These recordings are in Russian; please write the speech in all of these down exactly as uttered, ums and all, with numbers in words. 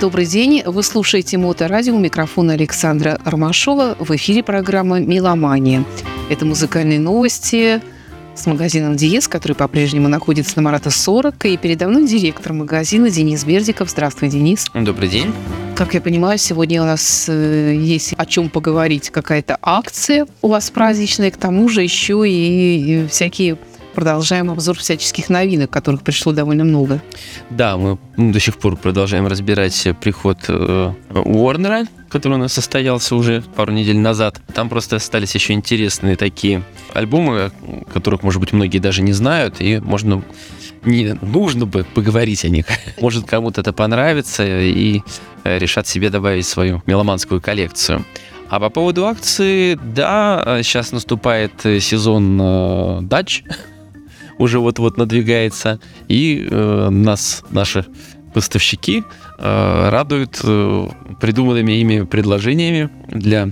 Добрый день. Вы слушаете Моторадио. У микрофона Александра Ромашова. В эфире программа «Меломания». Это музыкальные новости с магазином «Диез», который по-прежнему находится на Марата сорок. И передо мной директор магазина Денис Бердиков. Здравствуй, Денис. Добрый день. Как я понимаю, сегодня у нас есть о чем поговорить. Какая-то акция у вас праздничная. К тому же еще и всякие... Продолжаем обзор всяческих новинок, которых пришло довольно много. Да, мы до сих пор продолжаем разбирать приход э, Уорнера, который у нас состоялся уже пару недель назад. Там просто остались еще интересные такие альбомы, которых, может быть, многие даже не знают, и можно... Не, нужно бы поговорить о них. Может, кому-то это понравится, и решат себе добавить свою меломанскую коллекцию. А по поводу акции, да, сейчас наступает сезон э, дач, уже вот-вот надвигается, и э, нас, наши поставщики, э, радуют э, придуманными ими предложениями для,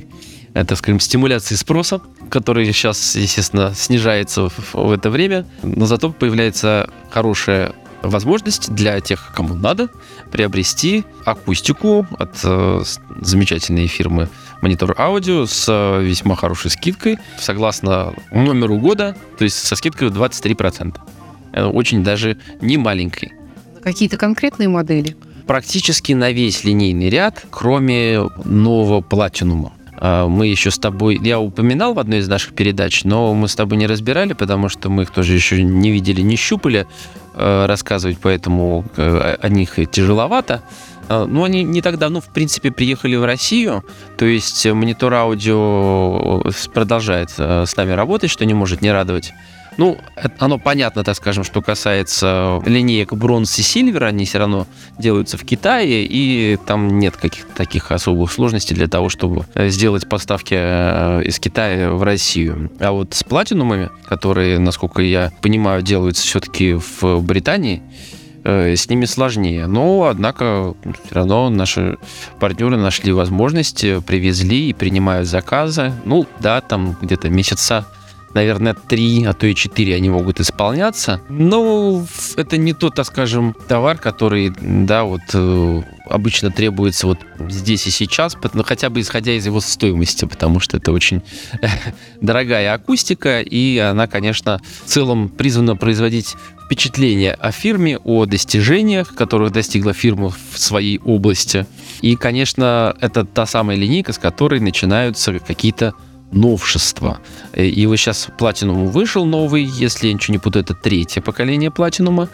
э, так скажем, стимуляции спроса, который сейчас, естественно, снижается в, в это время, но зато появляется хорошая возможность для тех, кому надо, приобрести акустику от э, замечательной фирмы Monitor Audio с весьма хорошей скидкой, согласно номеру года, то есть со скидкой в двадцать три процента. Очень даже не маленькой. Какие-то конкретные модели? Практически на весь линейный ряд, кроме нового платинума. Мы еще с тобой, я упоминал в одной из наших передач, но мы с тобой не разбирали, потому что мы их тоже еще не видели, не щупали. Рассказывать поэтому о них тяжеловато. Но они не так давно, в принципе, приехали в Россию. То есть Monitor Audio продолжает с нами работать, что не может не радовать. Ну, оно понятно, так скажем, что касается линеек бронз и сильвер, они все равно делаются в Китае, и там нет каких-то таких особых сложностей для того, чтобы сделать поставки из Китая в Россию. А вот с платинумами, которые, насколько я понимаю, делаются все-таки в Британии, с ними сложнее. Но, однако, все равно наши партнеры нашли возможность, привезли и принимают заказы. Ну, да, там где-то месяца, наверное, три, а то и четыре они могут исполняться. Но это не тот, так скажем, товар, который, да, вот обычно требуется вот здесь и сейчас, хотя бы исходя из его стоимости, потому что это очень дорогая акустика, и она, конечно, в целом призвана производить впечатление о фирме, о достижениях, которых достигла фирма в своей области. И, конечно, это та самая линейка, с которой начинаются какие-то новшества. И вот сейчас Platinum вышел новый, если я ничего не путаю, это третье поколение Platinum.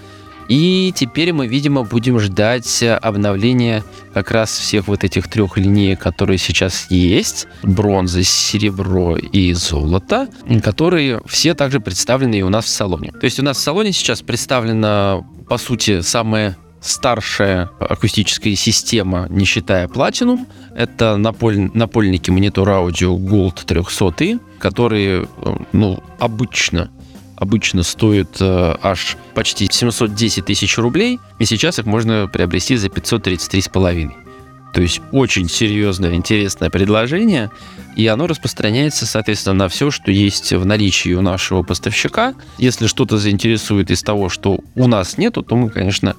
И теперь мы, видимо, будем ждать обновления как раз всех вот этих трех линеек, которые сейчас есть. Бронза, серебро и золото, которые все также представлены и у нас в салоне. То есть у нас в салоне сейчас представлена, по сути, самая старшая акустическая система, не считая Platinum. Это наполь... напольники Monitor Audio Gold триста, которые, ну, обычно, обычно стоят э, аж почти семьсот десять тысяч рублей, и сейчас их можно приобрести за пятьсот тридцать три с половиной. То есть очень серьезное, интересное предложение, и оно распространяется, соответственно, на все, что есть в наличии у нашего поставщика. Если что-то заинтересует из того, что у нас нету, то мы, конечно,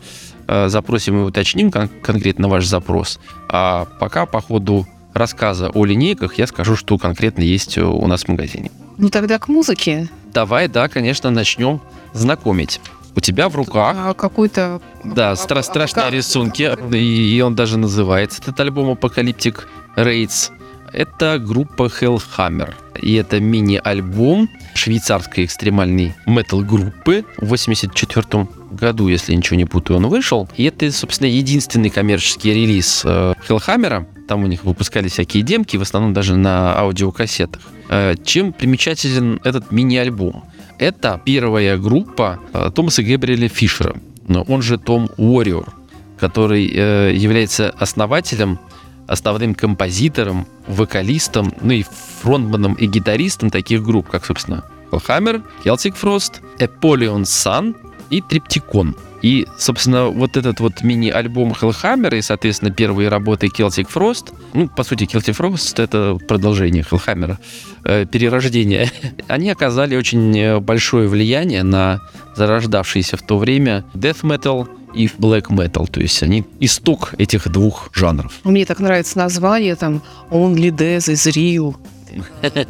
запросим и уточним кон- конкретно ваш запрос. А пока по ходу рассказа о линейках я скажу, что конкретно есть у нас в магазине. Ну тогда к музыке. Давай, да, конечно, начнем знакомить. У тебя в руках... А, какой-то... Да, а, стра- страшные а, рисунки, а, и он даже называется, этот альбом Apocalyptic Raids. Это группа Hellhammer. И это мини-альбом швейцарской экстремальной метал-группы. В восемьдесят четвёртом году, если ничего не путаю, он вышел. И это, собственно, единственный коммерческий релиз Hellhammer. Там у них выпускали всякие демки, в основном даже на аудиокассетах. Чем примечателен этот мини-альбом? Это первая группа Томаса Гэбриэля Фишера, он же Tom Warrior, который является основателем, основным композитором, вокалистом, ну и фронтманом и гитаристом таких групп, как, собственно, Hellhammer, Celtic Frost, Apollyon Sun и Triptykon. И, собственно, вот этот вот мини-альбом Hellhammer и, соответственно, первые работы Celtic Frost, ну, по сути, Celtic Frost — это продолжение Hellhammer, э, перерождение, они оказали очень большое влияние на зарождавшийся в то время death metal и black metal. То есть они исток этих двух жанров. Мне так нравится название, там Only Death is Real,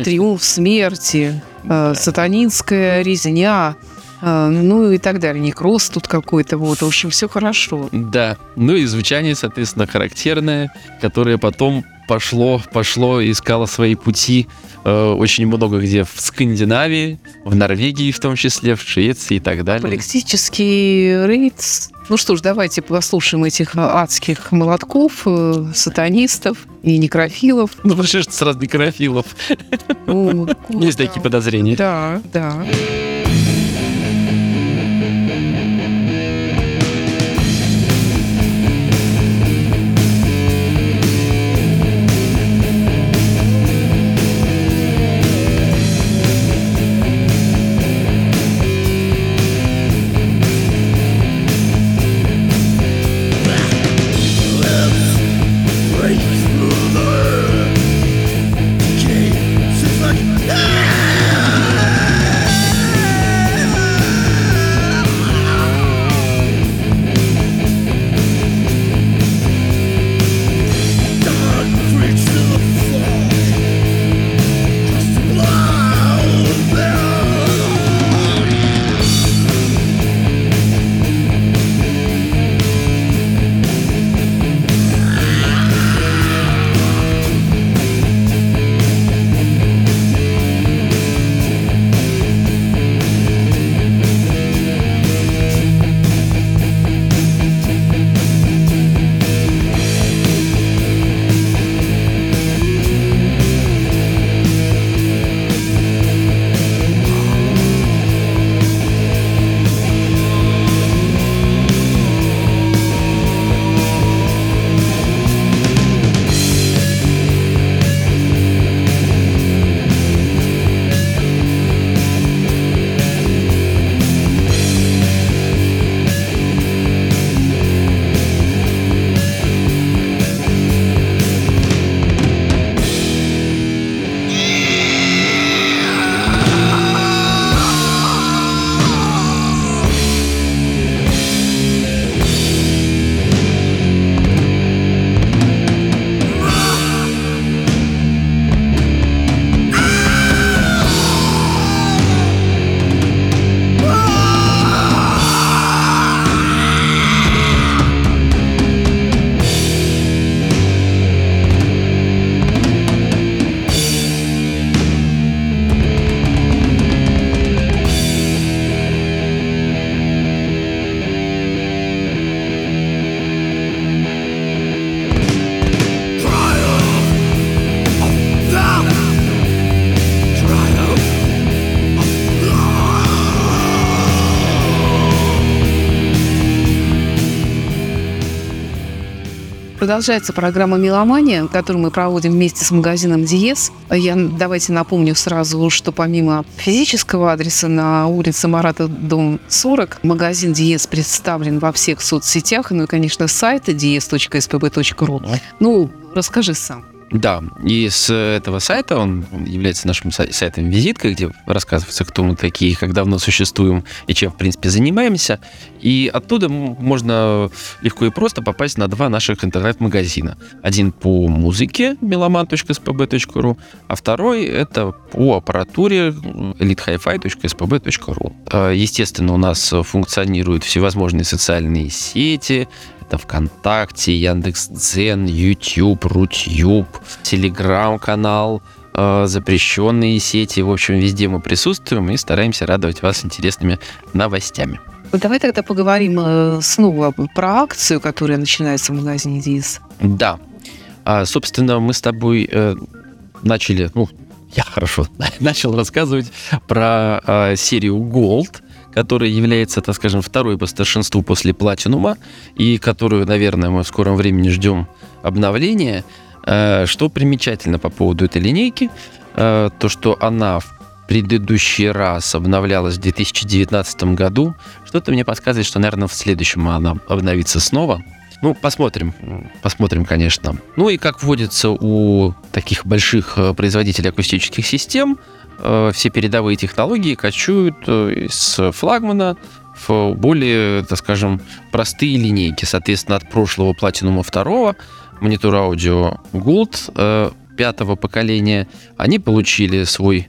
Триумф смерти, Сатанинская резня, ну и так далее. Некроз тут какой-то, вот, в общем, все хорошо. Да, ну и звучание, соответственно, характерное, которое потом пошло, пошло, искало свои пути э, очень много где в Скандинавии, в Норвегии в том числе, в Швеции и так далее. Апоплексический рейдс. Ну что ж, давайте послушаем этих адских молотков, э, сатанистов и некрофилов. Ну, потому что сразу некрофилов. Есть такие подозрения. Да, да. Продолжается программа «Меломания», которую мы проводим вместе с магазином «Диез». Я давайте напомню сразу, что помимо физического адреса на улице Марата, дом сорок, магазин «Диез» представлен во всех соцсетях, ну и, конечно, сайты диез точка эс пэ бэ точка ру. Ну, расскажи сам. Да, и с этого сайта, он является нашим сайтом-визиткой, где рассказывается, кто мы такие, как давно существуем и чем, в принципе, занимаемся. И оттуда можно легко и просто попасть на два наших интернет-магазина. Один по музыке, меломан точка эс пэ бэ точка ру, а второй — это по аппаратуре элит-hi-fi точка эс пэ бэ точка ру. Естественно, у нас функционируют всевозможные социальные сети, ВКонтакте, Яндекс.Дзен, YouTube, Рутюб, Телеграм-канал, э, запрещенные сети. В общем, везде мы присутствуем и стараемся радовать вас интересными новостями. Давай тогда поговорим э, снова про акцию, которая начинается в магазине «Диез». Да. А, собственно, мы с тобой э, начали... Ну, я хорошо начал рассказывать про э, серию «Голд», которая является, так скажем, второй по старшинству после платинума, и которую, наверное, мы в скором времени ждем обновления. Что примечательно по поводу этой линейки, то, что она в предыдущий раз обновлялась в две тысячи девятнадцатом году. Что-то мне подсказывает, что, наверное, в следующем она обновится снова. Ну, посмотрим, посмотрим, конечно. Ну и, как водится у таких больших производителей акустических систем, все передовые технологии качуют с флагмана в более, так скажем, простые линейки. Соответственно, от прошлого Platinum два, Monitor Audio Gold пятого поколения, они получили свой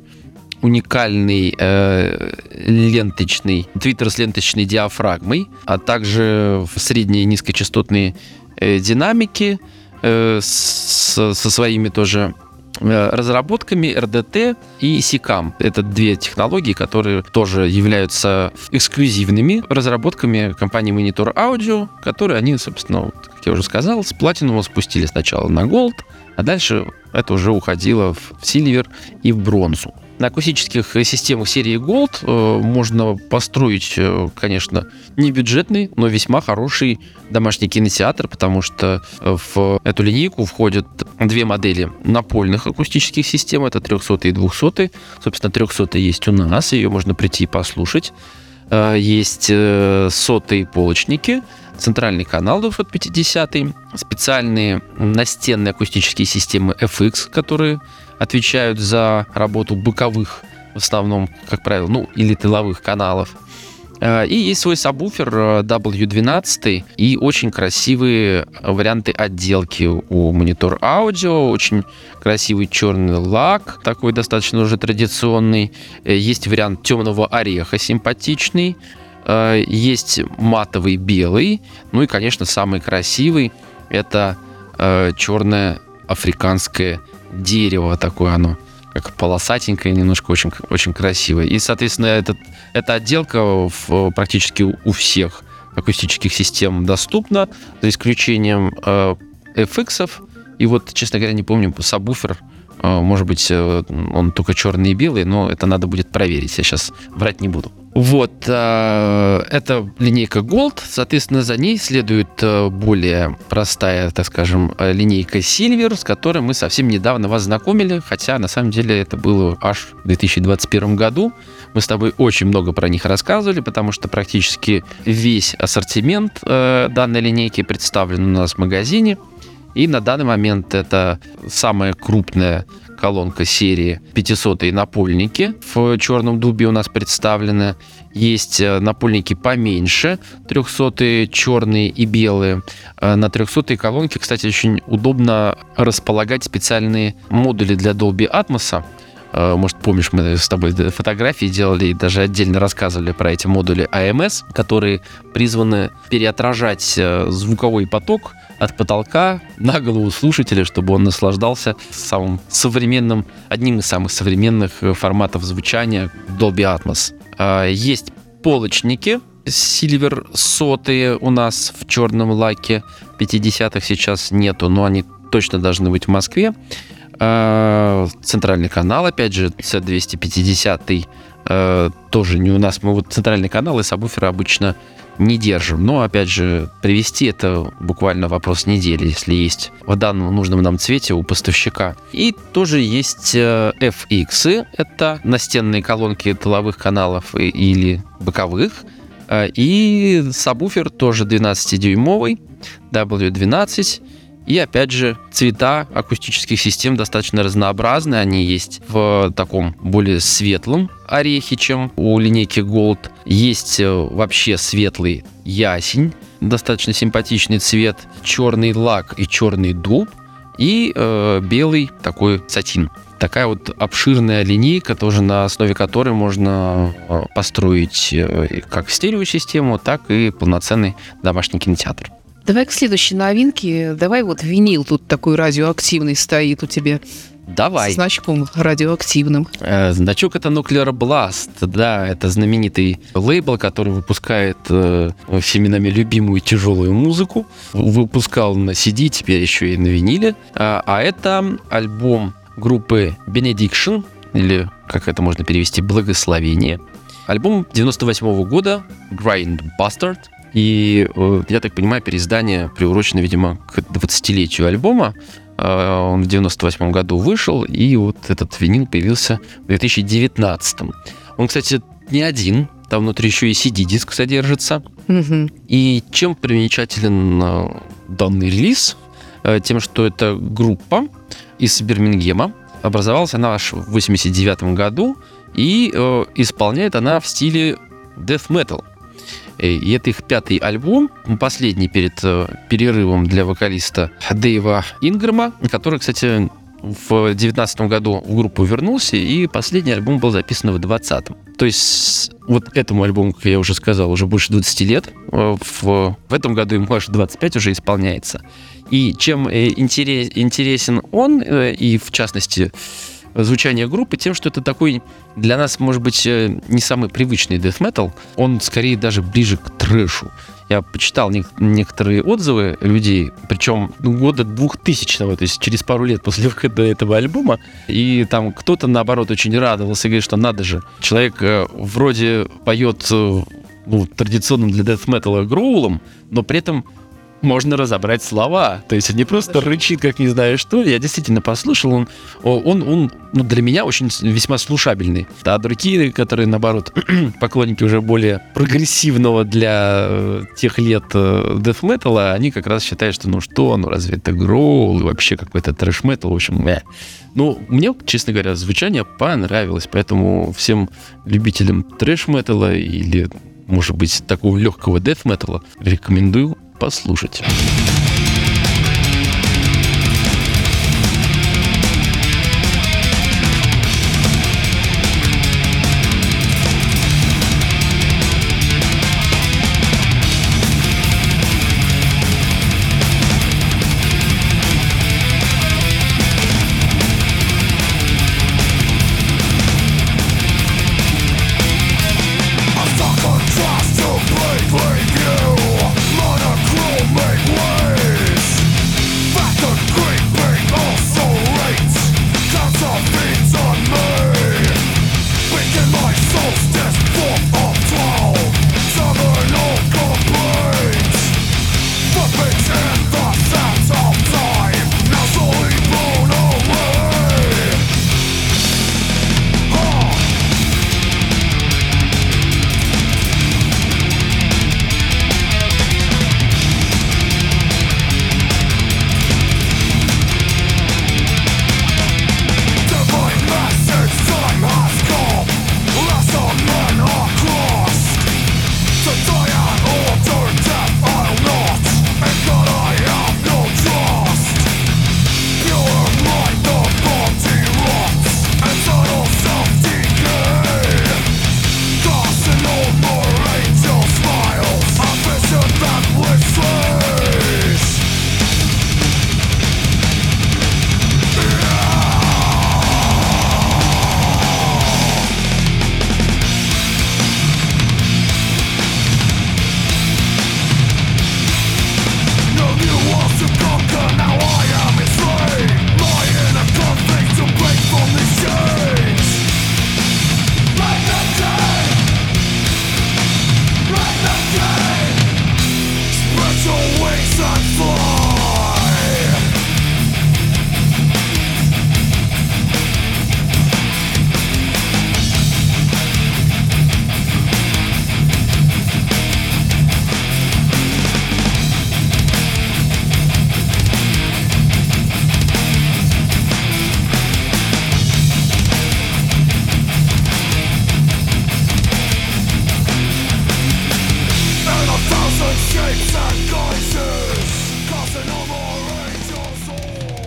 уникальный э, ленточный, твиттер с ленточной диафрагмой, а также средние низкочастотные э, динамики э, с, со своими тоже э, разработками эр дэ тэ и си кам. Это две технологии, которые тоже являются эксклюзивными разработками компании Monitor Audio, которые они, собственно, вот, как я уже сказал, с Platinum спустили сначала на Gold, а дальше это уже уходило в Silver и в бронзу. На акустических системах серии Gold можно построить, конечно, не бюджетный, но весьма хороший домашний кинотеатр, потому что в эту линейку входят две модели напольных акустических систем, это триста и двести. Собственно, триста есть у нас, ее можно прийти и послушать. Есть сотые полочники, центральный канал двести пятьдесят, специальные настенные акустические системы эф икс, которые отвечают за работу боковых, в основном, как правило, ну или тыловых каналов. И есть свой сабвуфер дабл ю двенадцать и очень красивые варианты отделки у Monitor Audio. Очень красивый черный лак, такой достаточно уже традиционный. Есть вариант темного ореха, симпатичный. Есть матовый белый. Ну и, конечно, самый красивый – это черное африканское дерево, такое оно, как полосатенькое, немножко очень, очень красивое. И, соответственно, этот, эта отделка в, практически у всех акустических систем доступна, за исключением э, эф икс-ов. И вот, честно говоря, не помню, сабвуфер, э, может быть, э, он только черный и белый, но это надо будет проверить, я сейчас врать не буду. Вот, э, это линейка Gold, соответственно, за ней следует э, более простая, так скажем, э, линейка Silver, с которой мы совсем недавно вас знакомили, хотя на самом деле это было аж в две тысячи двадцать первом году. Мы с тобой очень много про них рассказывали, потому что практически весь ассортимент э, данной линейки представлен у нас в магазине. И на данный момент это самая крупная колонка серии пятисотые напольники. В черном дубе у нас представлены. Есть напольники поменьше, трехсотые черные и белые. На трехсотой колонке, кстати, очень удобно располагать специальные модули для Dolby Atmos. Может, помнишь, мы с тобой фотографии делали и даже отдельно рассказывали про эти модули эй эм эс, которые призваны переотражать звуковой поток от потолка на голову слушателя, чтобы он наслаждался самым современным, одним из самых современных форматов звучания Dolby Atmos. Есть полочники Silver сотые у нас в черном лаке, пятидесятых сейчас нету, но они точно должны быть в Москве. Центральный канал, опять же, си двести пятьдесят э, тоже не у нас. Мы вот центральный канал и сабвуферы обычно не держим. Но, опять же, привести это буквально вопрос недели, если есть в данном нужном нам цвете у поставщика. И тоже есть эф икс. Это настенные колонки тыловых каналов или боковых. И сабвуфер тоже двенадцатидюймовый, дабл ю двенадцать. И, опять же, цвета акустических систем достаточно разнообразны. Они есть в таком более светлом орехе, чем у линейки Gold. Есть вообще светлый ясень, достаточно симпатичный цвет, черный лак и черный дуб, и э, белый такой сатин. Такая вот обширная линейка, тоже на основе которой можно построить как стереосистему, так и полноценный домашний кинотеатр. Давай к следующей новинке. Давай вот винил тут такой радиоактивный стоит у тебя. Давай. С значком радиоактивным. Э, значок это Nuclear Blast. Да, это знаменитый лейбл, который выпускает э, семенами любимую тяжелую музыку. Выпускал на си ди, теперь еще и на виниле. А, а это альбом группы Benediction, или как это можно перевести, «Благословение». Альбом девяносто восьмого года «Grind Bastard». И, я так понимаю, переиздание приурочено, видимо, к двадцатилетию альбома. Он в девяносто восьмом году вышел, и вот этот винил появился в две тысячи девятнадцатом. Он, кстати, не один. Там внутри еще и си ди-диск содержится. Mm-hmm. И чем примечателен данный релиз? Тем, что это группа из Бирмингема, Образовалась она аж в восемьдесят девятом году, и э, исполняет она в стиле death metal. И это их пятый альбом, последний перед э, перерывом для вокалиста Дэйва Ингрэма, который, кстати, в девятнадцатом году в группу вернулся, и последний альбом был записан в двадцатом. То есть вот этому альбому, как я уже сказал, уже больше двадцати лет. В, в этом году ему аж двадцать пять уже исполняется. И чем интерес, интересен он, и в частности звучание группы, тем, что это такой для нас, может быть, не самый привычный death metal. Он скорее даже ближе к трэшу. Я почитал не- некоторые отзывы людей, причем года двухтысячного, то есть через пару лет после выхода этого альбома, и там кто-то, наоборот, очень радовался и говорит, что надо же, человек э, вроде поет э, ну, традиционным для дэт-металла гроулом, но при этом можно разобрать слова, то есть он не просто рычит, как не знаю что. Я действительно послушал, он, он, он ну, для меня очень весьма слушабельный. А другие, которые, наоборот, поклонники уже более прогрессивного для э, тех лет э, дэт-металла, они как раз считают, что ну что, ну разве это гроул, и вообще какой-то трэш-метал, в общем, мэ. Ну, мне, честно говоря, звучание понравилось, поэтому всем любителям трэш-метала или, может быть, такого легкого дэт-метала рекомендую послушать.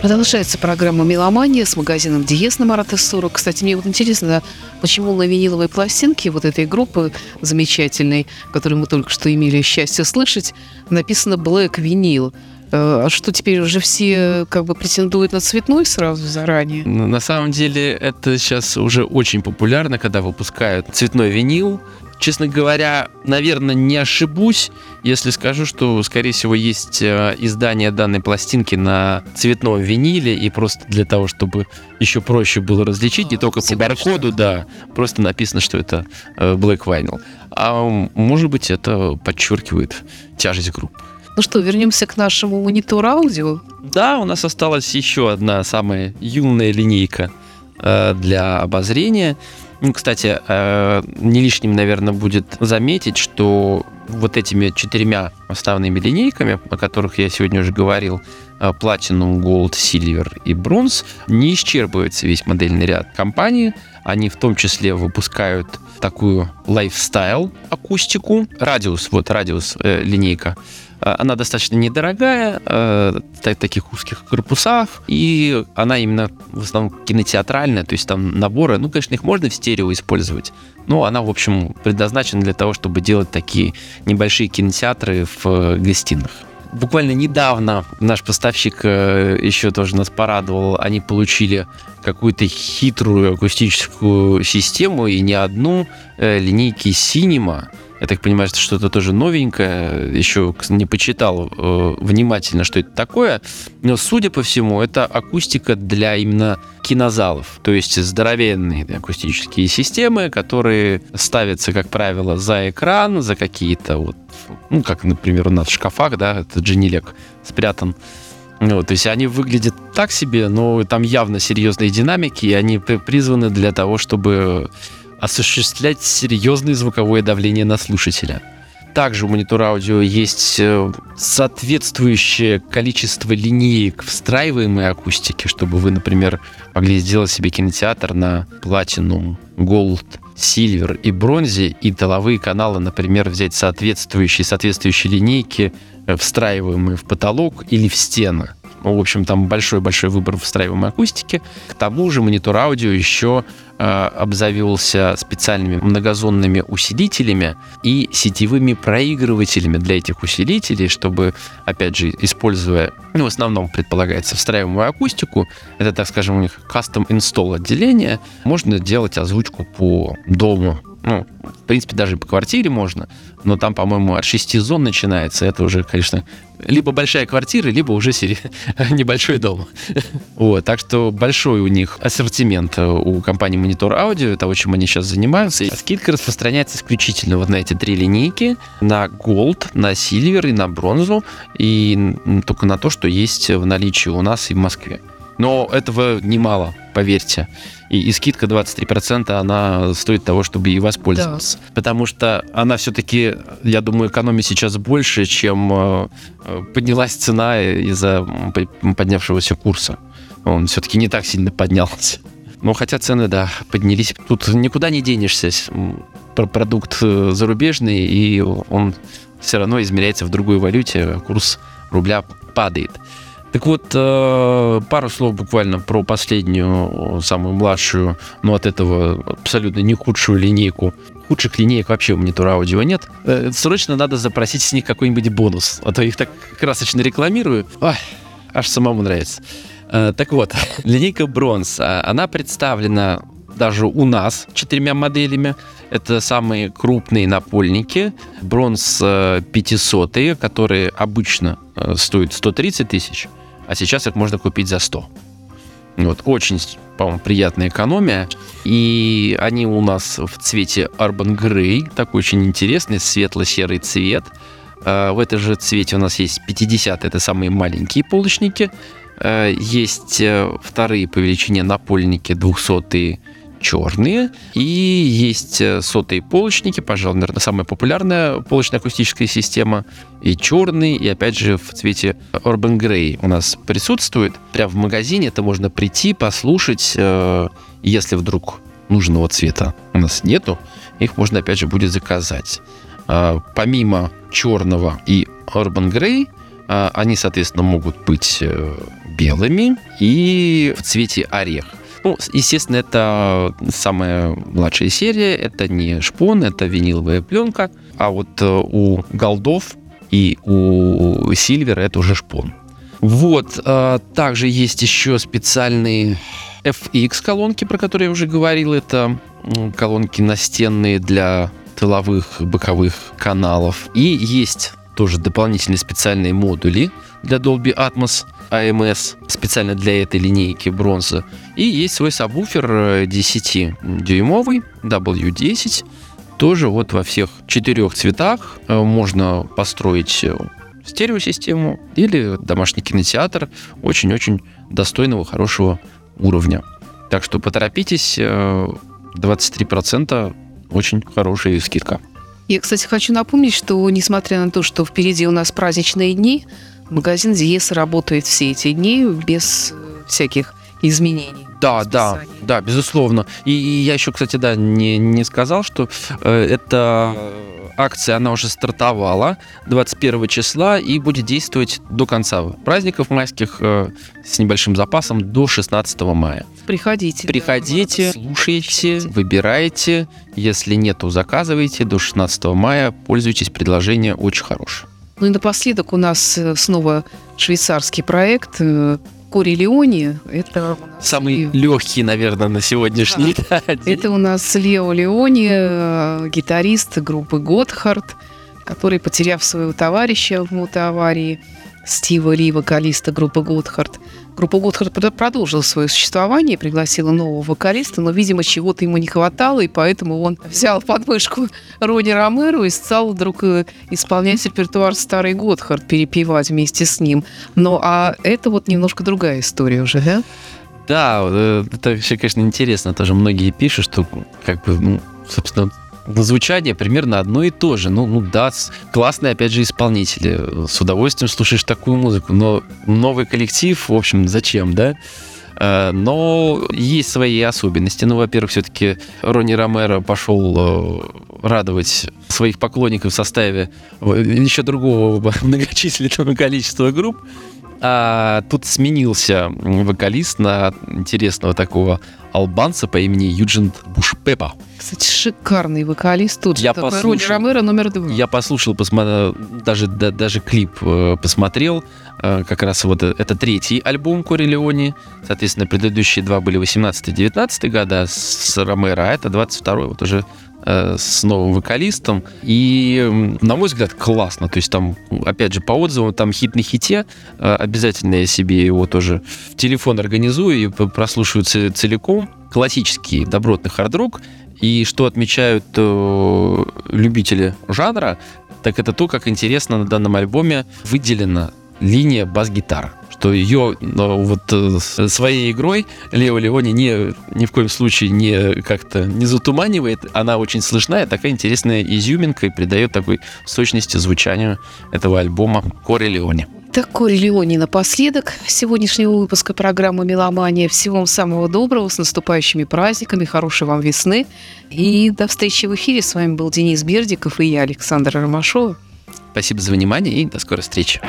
Продолжается программа «Меломания» с магазином «Диез» на «Марата сорок». Кстати, мне вот интересно, почему на виниловой пластинке вот этой группы замечательной, которую мы только что имели счастье слышать, написано «Black Vinyl». А что, теперь уже все как бы претендуют на цветной сразу заранее? На самом деле это сейчас уже очень популярно, когда выпускают цветной винил. Честно говоря, наверное, не ошибусь, если скажу, что, скорее всего, есть издание данной пластинки на цветном виниле, и просто для того, чтобы еще проще было различить, а, не только по баркоду, да, просто написано, что это Black Vinyl. А может быть, это подчеркивает тяжесть группы. Ну что, вернемся к нашему монитору аудио? Да, у нас осталась еще одна самая юная линейка для обозрения. Кстати, не лишним, наверное, будет заметить, что вот этими четырьмя основными линейками, о которых я сегодня уже говорил, Platinum, Gold, Silver и Bronze, не исчерпывается весь модельный ряд компании. Они в том числе выпускают такую лайфстайл-акустику. Радиус, вот радиус э, линейка. Она достаточно недорогая, э, в таких узких корпусах, и она именно в основном кинотеатральная, то есть там наборы, ну, конечно, их можно в стерео использовать, но она, в общем, предназначена для того, чтобы делать такие небольшие кинотеатры в гостиных. Буквально недавно наш поставщик еще тоже нас порадовал. Они получили какую-то хитрую акустическую систему, и не одну, линейки Cinema. Я так понимаю, что что-то тоже новенькое. Еще не почитал внимательно, что это такое. Но, судя по всему, это акустика для именно кинозалов. То есть здоровенные акустические системы, которые ставятся, как правило, за экран, за какие-то вот, ну, как, например, у нас в шкафах, да, этот Genelec спрятан. Вот, то есть они выглядят так себе, но там явно серьезные динамики, и они призваны для того, чтобы осуществлять серьезное звуковое давление на слушателя. Также у Monitor Audio есть соответствующее количество линеек встраиваемой акустики, чтобы вы, например, могли сделать себе кинотеатр на Platinum, Gold, Silver и Bronze, и тыловые каналы, например, взять соответствующие, соответствующие линейки, встраиваемые в потолок или в стены. Ну, в общем, там большой-большой выбор встраиваемой акустики. К тому же Monitor Audio еще э, обзавелся специальными многозонными усилителями и сетевыми проигрывателями для этих усилителей, чтобы, опять же, используя, ну, в основном предполагается встраиваемую акустику, это, так скажем, у них custom install отделение, можно делать озвучку по дому. Ну, в принципе, даже и по квартире можно, но там, по-моему, от шести зон начинается. Это уже, конечно, либо большая квартира, либо уже сери... небольшой дом. Вот, так что большой у них ассортимент у компании Monitor Audio, того, чем они сейчас занимаются. И скидка распространяется исключительно вот на эти три линейки, на Gold, на Silver и на бронзу, и только на то, что есть в наличии у нас и в Москве. Но этого немало, поверьте. И, и скидка двадцать три процента, она стоит того, чтобы и воспользоваться. Да. Потому что она все-таки, я думаю, экономит сейчас больше, чем поднялась цена из-за поднявшегося курса. Он все-таки не так сильно поднялся. Но хотя цены, да, поднялись. Тут никуда не денешься. Продукт зарубежный, и он все равно измеряется в другой валюте. Курс рубля падает. Так вот, пару слов буквально про последнюю, самую младшую, но от этого абсолютно не худшую линейку. Худших линеек вообще у Monitor Audio нет. Срочно надо запросить с них какой-нибудь бонус, а то их так красочно рекламирую. Ой, аж самому нравится. Так вот, линейка Bronze, она представлена даже у нас четырьмя моделями. Это самые крупные напольники. Bronze пятисотые, которые обычно стоят сто тридцать тысяч, а сейчас их можно купить за сто. Вот, очень, по-моему, приятная экономия. И они у нас в цвете Urban Grey, такой очень интересный, светло-серый цвет. В этом же цвете у нас есть пятидесятые, это самые маленькие полочники. Есть вторые по величине напольники, двухсотые черные, и есть сотые полочники, пожалуй, наверное, самая популярная полочно-акустическая система, и черный, и опять же в цвете Urban Grey у нас присутствует. Прямо в магазине это можно прийти, послушать, если вдруг нужного цвета у нас нету, их можно опять же будет заказать. Помимо черного и Urban Grey, они, соответственно, могут быть белыми и в цвете орех. Ну, естественно, это самая младшая серия, это не шпон, это виниловая пленка, а вот у голдов и у сильвера это уже шпон. Вот, также есть еще специальные эф икс колонки, про которые я уже говорил, это колонки настенные для тыловых боковых каналов, и есть тоже дополнительные специальные модули для Dolby Atmos, эй эм эс, специально для этой линейки бронзы. И есть свой сабвуфер десятидюймовый, дабл ю десять, тоже вот во всех четырех цветах. Можно построить стереосистему или домашний кинотеатр очень-очень достойного, хорошего уровня. Так что поторопитесь, двадцать три процента очень хорошая скидка. Я, кстати, хочу напомнить, что, несмотря на то, что впереди у нас праздничные дни, магазин Диез работает все эти дни без всяких изменений. Да, да, да, безусловно. И, и я еще, кстати, да, не, не сказал, что э, эта акция, она уже стартовала двадцать первого числа и будет действовать до конца праздников майских э, с небольшим запасом до шестнадцатого мая. Приходите. Приходите, да, слушайте, выбирайте. Если нет, то заказывайте. До шестнадцатого мая пользуйтесь, предложение очень хорошее. Ну и напоследок у нас снова швейцарский проект Кори Леони. Это самый Лео. легкий, наверное, на сегодняшний да. день. Это у нас Лео Леони, гитарист группы Готхарт, который, потеряв своего товарища в мотоаварии, Стива Ли, вокалиста группы Готхарт. Группа Готхарт продолжила свое существование, пригласила нового вокалиста, но, видимо, чего-то ему не хватало, и поэтому он взял подмышку Рони Ромеро и стал вдруг исполнять репертуар старый Готхарт, перепевать вместе с ним. Ну, а это вот немножко другая история уже, да? Да, это все, конечно, интересно. Тоже многие пишут, что, как бы, ну, собственно... звучание примерно одно и то же. Ну, ну да, классные, опять же, исполнители. С удовольствием слушаешь такую музыку. Но новый коллектив, в общем, зачем, да? Но есть свои особенности. Ну, во-первых, все-таки Рони Ромеро пошел радовать своих поклонников в составе еще другого многочисленного количества групп. А тут сменился вокалист на интересного такого албанца по имени Юджин Бушпепа. Кстати, шикарный вокалист. Тут же такой Рони Ромеро номер два. Я послушал, посмотрел, даже, да, даже клип э, посмотрел. Э, как раз вот это третий альбом Кори Леони. Соответственно, предыдущие два были восемнадцатый-девятнадцатый года с Ромеро, а это двадцать второй вот уже э, с новым вокалистом. И, на мой взгляд, классно. То есть там, опять же, по отзывам, там хит на хите. Э, обязательно я себе его тоже в телефон организую и прослушаю ц- целиком. Классический добротный хард-рок. И что отмечают э, любители жанра, так это то, как интересно на данном альбоме выделена линия бас-гитары. Что ее э, вот э, своей игрой Лео Леони не, ни в коем случае не как-то не затуманивает. Она очень слышная, такая интересная изюминка и придает такой сочности звучанию этого альбома Кори Леони. Так, Кори Леони напоследок сегодняшнего выпуска программы «Меломания». Всего вам самого доброго, с наступающими праздниками, хорошей вам весны. И до встречи в эфире. С вами был Денис Бердиков и я, Александр Ромашов. Спасибо за внимание и до скорой встречи.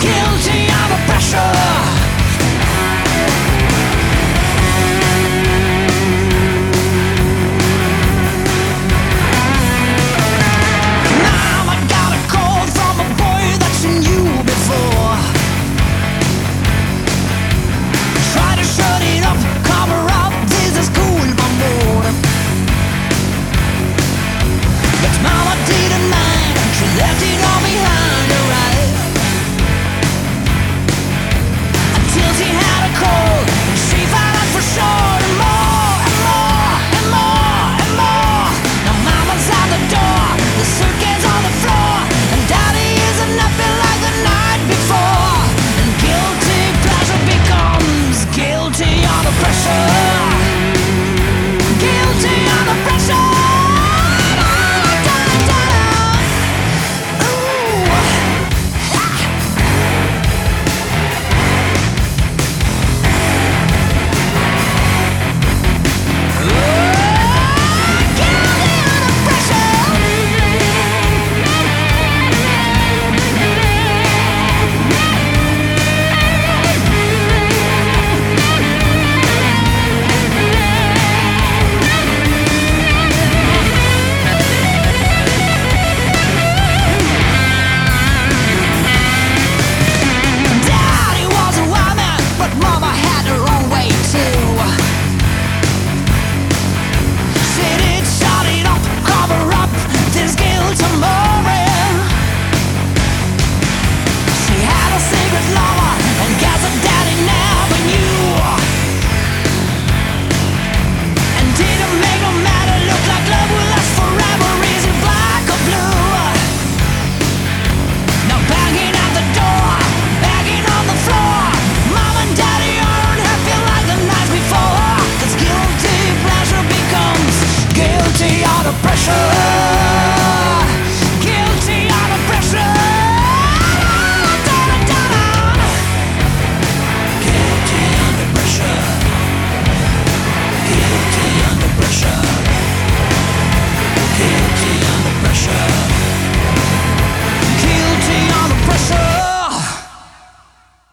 Guilty under pressure. Guilty under pressure.